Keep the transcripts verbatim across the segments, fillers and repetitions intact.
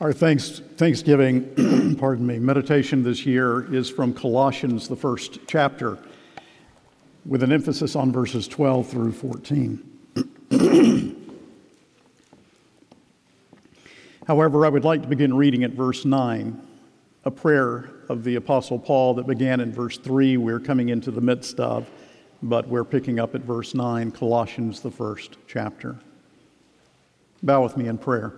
Our thanks, Thanksgiving, pardon me, meditation this year is from Colossians, the first chapter, with an emphasis on verses twelve through fourteen. However, I would like to begin reading at verse nine, a prayer of the Apostle Paul that began in verse three, we're coming into the midst of, but we're picking up at verse nine, Colossians, the first chapter. Bow with me in prayer.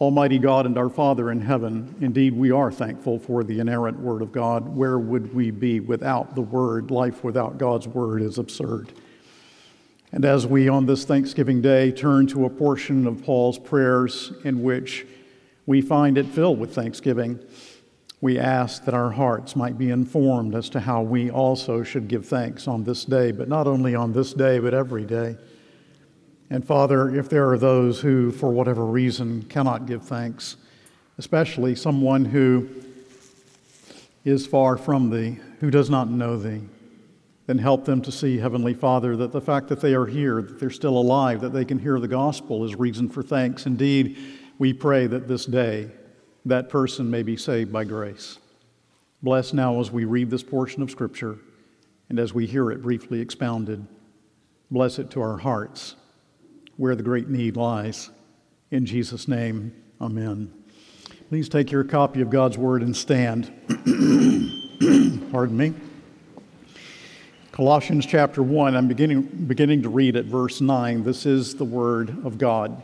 Almighty God and our Father in heaven, indeed we are thankful for the inerrant Word of God. Where would we be without the Word? Life without God's Word is absurd. And as we on this Thanksgiving Day turn to a portion of Paul's prayers in which we find it filled with thanksgiving, we ask that our hearts might be informed as to how we also should give thanks on this day, but not only on this day, but every day. And Father, if there are those who, for whatever reason, cannot give thanks, especially someone who is far from Thee, who does not know Thee, then help them to see, Heavenly Father, that the fact that they are here, that they're still alive, that they can hear the gospel is reason for thanks. Indeed, we pray that this day that person may be saved by grace. Bless now as we read this portion of Scripture and as we hear it briefly expounded. Bless it to our hearts, where the great need lies. In Jesus' name, amen. Please take your copy of God's Word and stand. Pardon me. Colossians chapter one, I'm beginning, beginning to read at verse nine. This is the Word of God.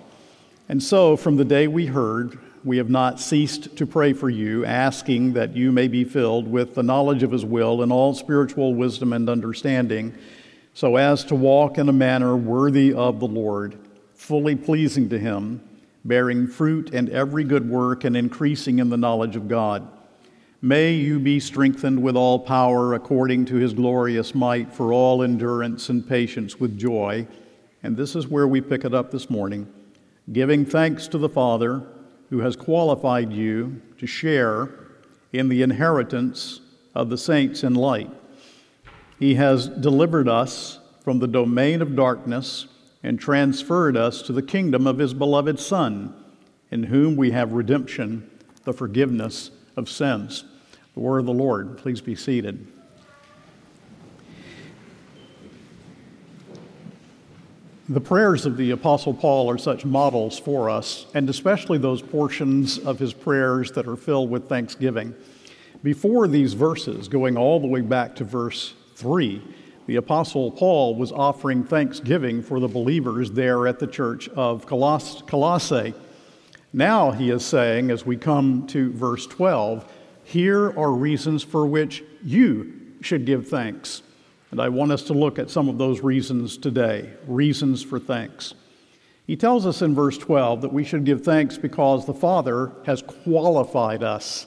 And so, from the day we heard, we have not ceased to pray for you, asking that you may be filled with the knowledge of His will and all spiritual wisdom and understanding, so as to walk in a manner worthy of the Lord, fully pleasing to Him, bearing fruit in every good work and increasing in the knowledge of God. May you be strengthened with all power according to His glorious might for all endurance and patience with joy. And this is where we pick it up this morning, giving thanks to the Father who has qualified you to share in the inheritance of the saints in light. He has delivered us from the domain of darkness and transferred us to the kingdom of His beloved Son, in whom we have redemption, the forgiveness of sins. The word of the Lord. Please be seated. The prayers of the Apostle Paul are such models for us, and especially those portions of his prayers that are filled with thanksgiving. Before these verses, going all the way back to verse three, the Apostle Paul was offering thanksgiving for the believers there at the church of Coloss- Colossae. Now he is saying, as we come to verse twelve, here are reasons for which you should give thanks. And I want us to look at some of those reasons today, reasons for thanks. He tells us in verse twelve that we should give thanks because the Father has qualified us.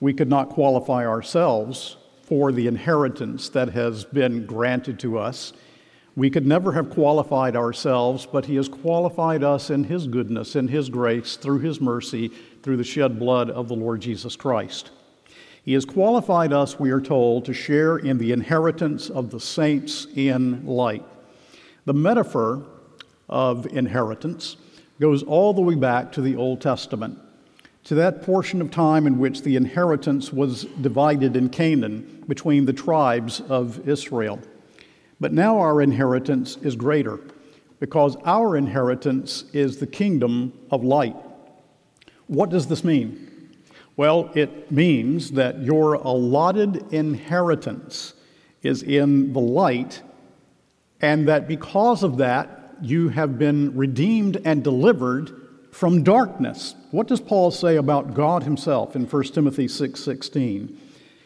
We could not qualify ourselves for the inheritance that has been granted to us. We could never have qualified ourselves, but He has qualified us in His goodness, in His grace, through His mercy, through the shed blood of the Lord Jesus Christ. He has qualified us, we are told, to share in the inheritance of the saints in light. The metaphor of inheritance goes all the way back to the Old Testament, to that portion of time in which the inheritance was divided in Canaan between the tribes of Israel. But now our inheritance is greater because our inheritance is the kingdom of light. What does this mean? Well, it means that your allotted inheritance is in the light, and that because of that, you have been redeemed and delivered from darkness. What does Paul say about God Himself in First Timothy six sixteen?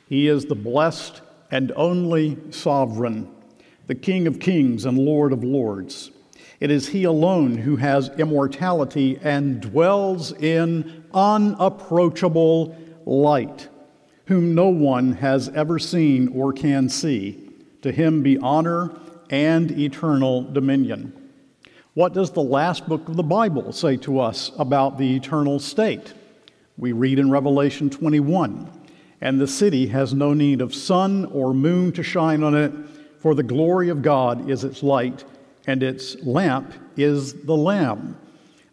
He is the blessed and only sovereign, the King of kings and Lord of lords. It is He alone who has immortality and dwells in unapproachable light, whom no one has ever seen or can see. To Him be honor and eternal dominion. What does the last book of the Bible say to us about the eternal state? We read in Revelation twenty-one, and the city has no need of sun or moon to shine on it, for the glory of God is its light, and its lamp is the Lamb.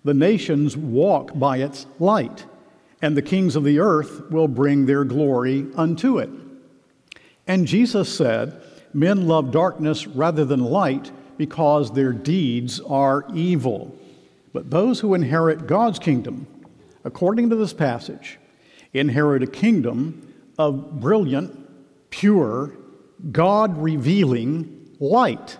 The nations walk by its light, and the kings of the earth will bring their glory unto it. And Jesus said, men love darkness rather than light because their deeds are evil. But those who inherit God's kingdom, according to this passage, inherit a kingdom of brilliant, pure, God-revealing light.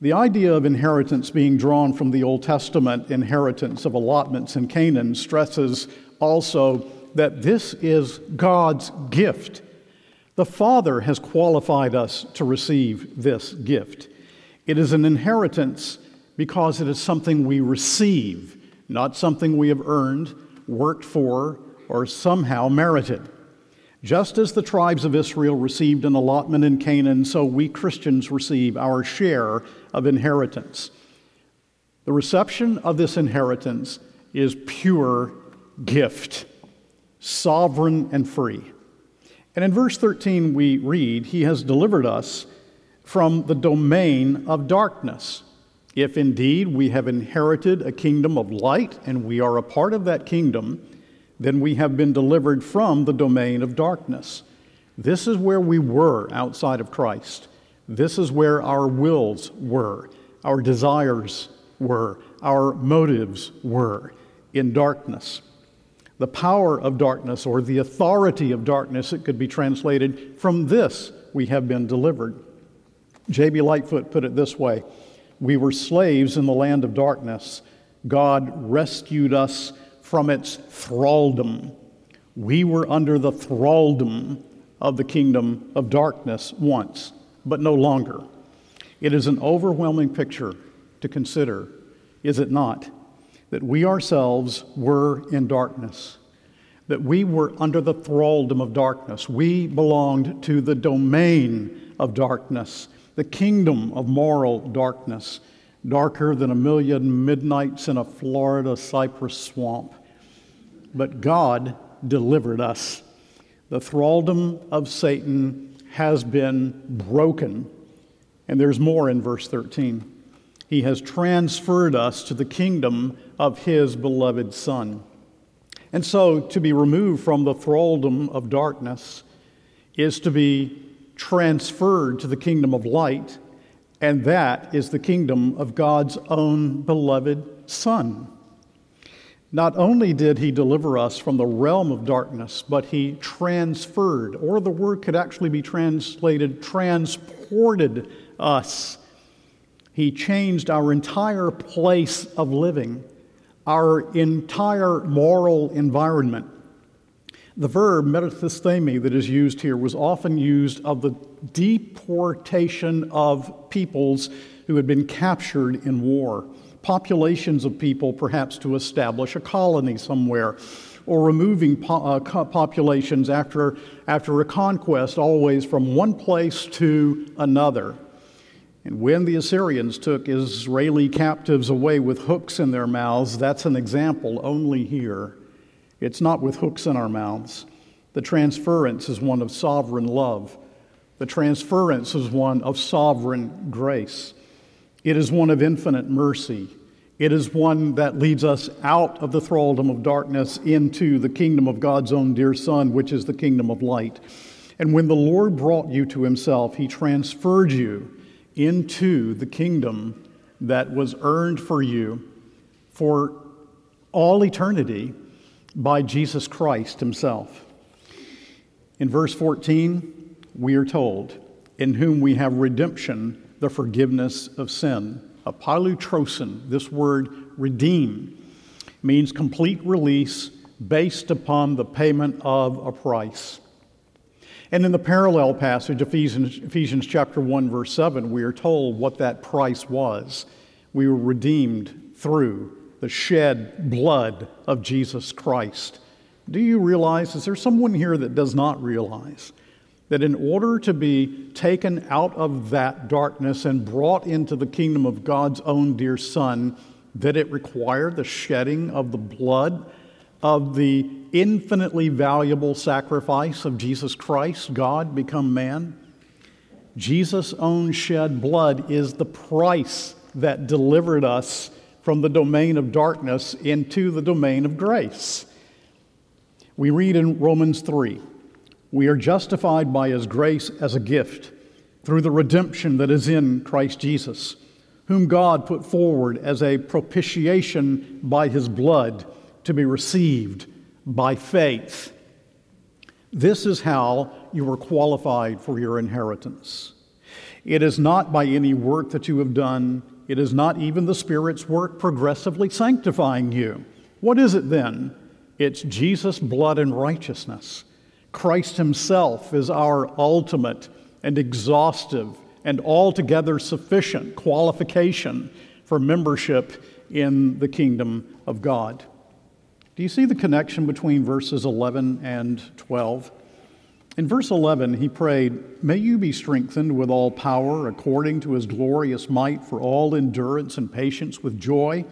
The idea of inheritance being drawn from the Old Testament inheritance of allotments in Canaan stresses also that this is God's gift. The Father has qualified us to receive this gift. It is an inheritance because it is something we receive, not something we have earned, worked for, or somehow merited. Just as the tribes of Israel received an allotment in Canaan, so we Christians receive our share of inheritance. The reception of this inheritance is pure gift, sovereign and free. And in verse thirteen we read, he has delivered us from the domain of darkness. If indeed we have inherited a kingdom of light and we are a part of that kingdom, then we have been delivered from the domain of darkness. This is where we were outside of Christ. This is where our wills were, our desires were, our motives were, in darkness. The power of darkness, or the authority of darkness, it could be translated, from this we have been delivered. J B Lightfoot put it this way, we were slaves in the land of darkness. God rescued us from its thraldom. We were under the thraldom of the kingdom of darkness once, but no longer. It is an overwhelming picture to consider, is it not, that we ourselves were in darkness, that we were under the thraldom of darkness. We belonged to the domain of darkness, the kingdom of moral darkness, darker than a million midnights in a Florida cypress swamp. But God delivered us. The thraldom of Satan has been broken. And there's more in verse thirteen. He has transferred us to the kingdom of his beloved Son. And so to be removed from the thraldom of darkness is to be transferred to the kingdom of light, and that is the kingdom of God's own beloved Son. Not only did he deliver us from the realm of darkness, but he transferred, or the word could actually be translated, transported us. He changed our entire place of living, our entire moral environment. The verb metathisteme that is used here was often used of the deportation of peoples who had been captured in war, populations of people perhaps to establish a colony somewhere, or removing po- uh, co- populations after, after a conquest, always from one place to another. And when the Assyrians took Israeli captives away with hooks in their mouths, that's an example only here. It's not with hooks in our mouths. The transference is one of sovereign love. The transference is one of sovereign grace. It is one of infinite mercy. It is one that leads us out of the thraldom of darkness into the kingdom of God's own dear Son, which is the kingdom of light. And when the Lord brought you to himself, he transferred you into the kingdom that was earned for you for all eternity by Jesus Christ himself. In verse fourteen, we are told, in whom we have redemption, the forgiveness of sin. Apolutrosin, this word redeem, means complete release based upon the payment of a price. And in the parallel passage, Ephesians, Ephesians chapter one, verse seven, we are told what that price was. We were redeemed through the shed blood of Jesus Christ. Do you realize, is there someone here that does not realize that in order to be taken out of that darkness and brought into the kingdom of God's own dear Son, that it required the shedding of the blood of the infinitely valuable sacrifice of Jesus Christ, God become man? Jesus' own shed blood is the price that delivered us from the domain of darkness into the domain of grace. We read in Romans three, we are justified by His grace as a gift through the redemption that is in Christ Jesus, whom God put forward as a propitiation by His blood to be received by faith. This is how you were qualified for your inheritance. It is not by any work that you have done. It is not even the Spirit's work progressively sanctifying you. What is it then? It's Jesus' blood and righteousness. Christ Himself is our ultimate and exhaustive and altogether sufficient qualification for membership in the kingdom of God. Do you see the connection between verses eleven and twelve? In verse eleven, he prayed, "May you be strengthened with all power according to His glorious might for all endurance and patience with joy,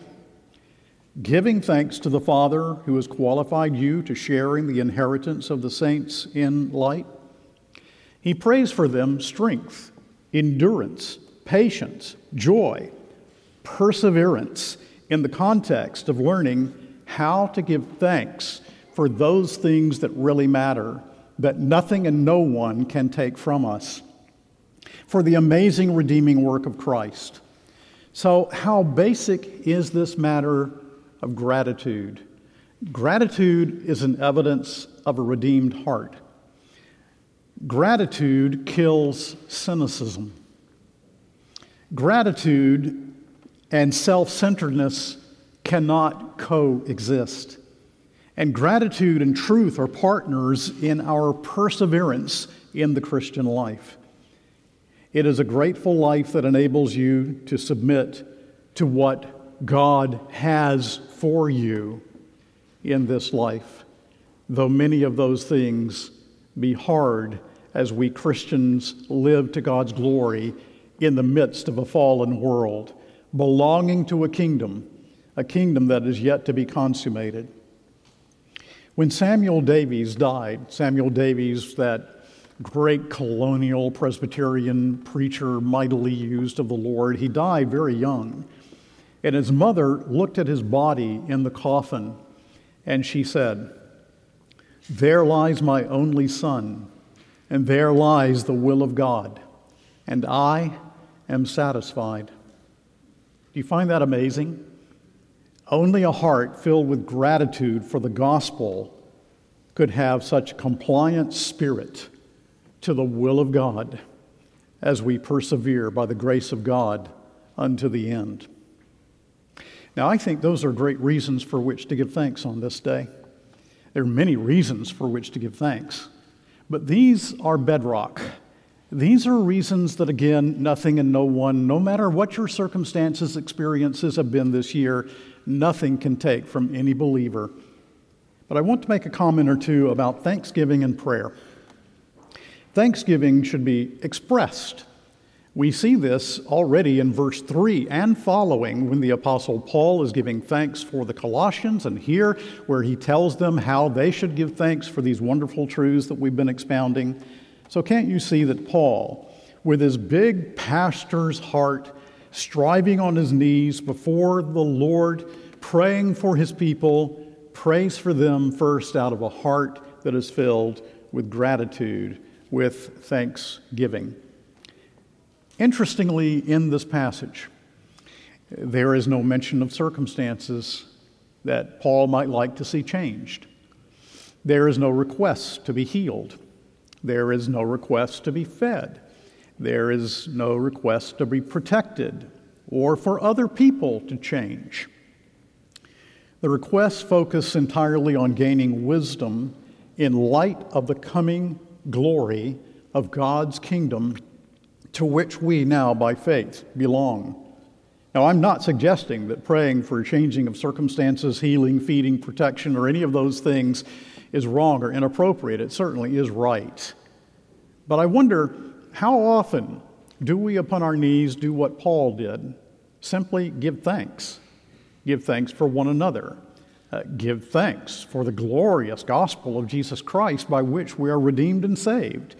giving thanks to the Father who has qualified you to share in the inheritance of the saints in light." He prays for them strength, endurance, patience, joy, perseverance in the context of learning how to give thanks for those things that really matter, that nothing and no one can take from us, for the amazing redeeming work of Christ. So how basic is this matter of gratitude? Gratitude is an evidence of a redeemed heart. Gratitude kills cynicism. Gratitude and self-centeredness cannot coexist. And gratitude and truth are partners in our perseverance in the Christian life. It is a grateful life that enables you to submit to what God has for you in this life, though many of those things be hard as we Christians live to God's glory in the midst of a fallen world, belonging to a kingdom, a kingdom that is yet to be consummated. When Samuel Davies died, Samuel Davies, that great colonial Presbyterian preacher mightily used of the Lord, he died very young. And his mother looked at his body in the coffin, and she said, "There lies my only son, and there lies the will of God, and I am satisfied." Do you find that amazing? Only a heart filled with gratitude for the gospel could have such a compliant spirit to the will of God as we persevere by the grace of God unto the end. Now, I think those are great reasons for which to give thanks on this day. There are many reasons for which to give thanks, but these are bedrock. These are reasons that, again, nothing and no one, no matter what your circumstances, experiences have been this year, nothing can take from any believer. But I want to make a comment or two about thanksgiving and prayer. Thanksgiving should be expressed. We see this already in verse three and following when the Apostle Paul is giving thanks for the Colossians, and here where he tells them how they should give thanks for these wonderful truths that we've been expounding. So can't you see that Paul, with his big pastor's heart, striving on his knees before the Lord, praying for his people, prays for them first out of a heart that is filled with gratitude, with thanksgiving. Interestingly, in this passage, there is no mention of circumstances that Paul might like to see changed. There is no request to be healed. There is no request to be fed. There is no request to be protected or for other people to change. The requests focus entirely on gaining wisdom in light of the coming glory of God's kingdom to which we now by faith belong. Now, I'm not suggesting that praying for a changing of circumstances, healing, feeding, protection, or any of those things is wrong or inappropriate. It certainly is right. But I wonder, how often do we upon our knees do what Paul did? Simply give thanks. Give thanks for one another. Uh, give thanks for the glorious gospel of Jesus Christ by which we are redeemed and saved.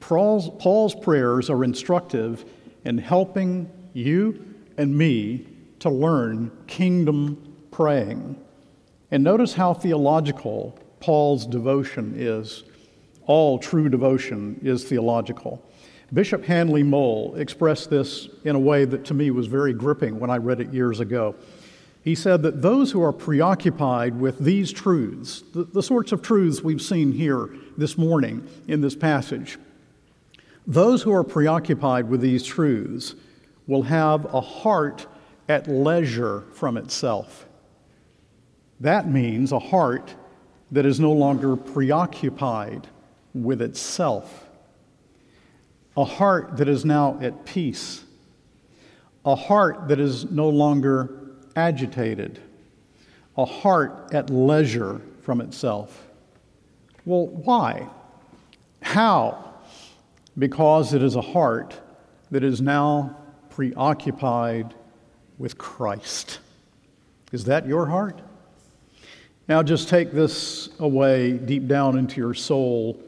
Paul's, Paul's prayers are instructive in helping you and me to learn kingdom praying. And notice how theological Paul's devotion is. All true devotion is theological. Bishop Handley Mole expressed this in a way that to me was very gripping when I read it years ago. He said that those who are preoccupied with these truths, the, the sorts of truths we've seen here this morning in this passage, those who are preoccupied with these truths will have a heart at leisure from itself. That means a heart that is no longer preoccupied with itself, a heart that is now at peace, a heart that is no longer agitated, a heart at leisure from itself. Well, why? How? Because it is a heart that is now preoccupied with Christ. Is that your heart? Now just take this away deep down into your soul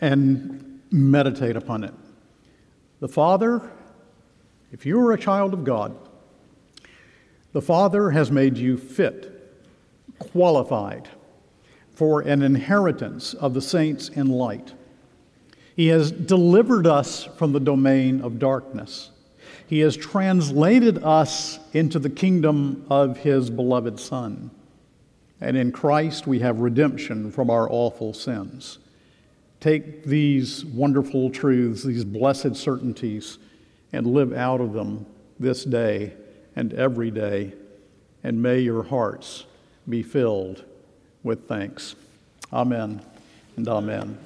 and meditate upon it. The Father, if you are a child of God, the Father has made you fit, qualified for an inheritance of the saints in light. He has delivered us from the domain of darkness. He has translated us into the kingdom of His beloved Son. And in Christ we have redemption from our awful sins. Take these wonderful truths, these blessed certainties, and live out of them this day and every day, and may your hearts be filled with thanks. Amen and amen.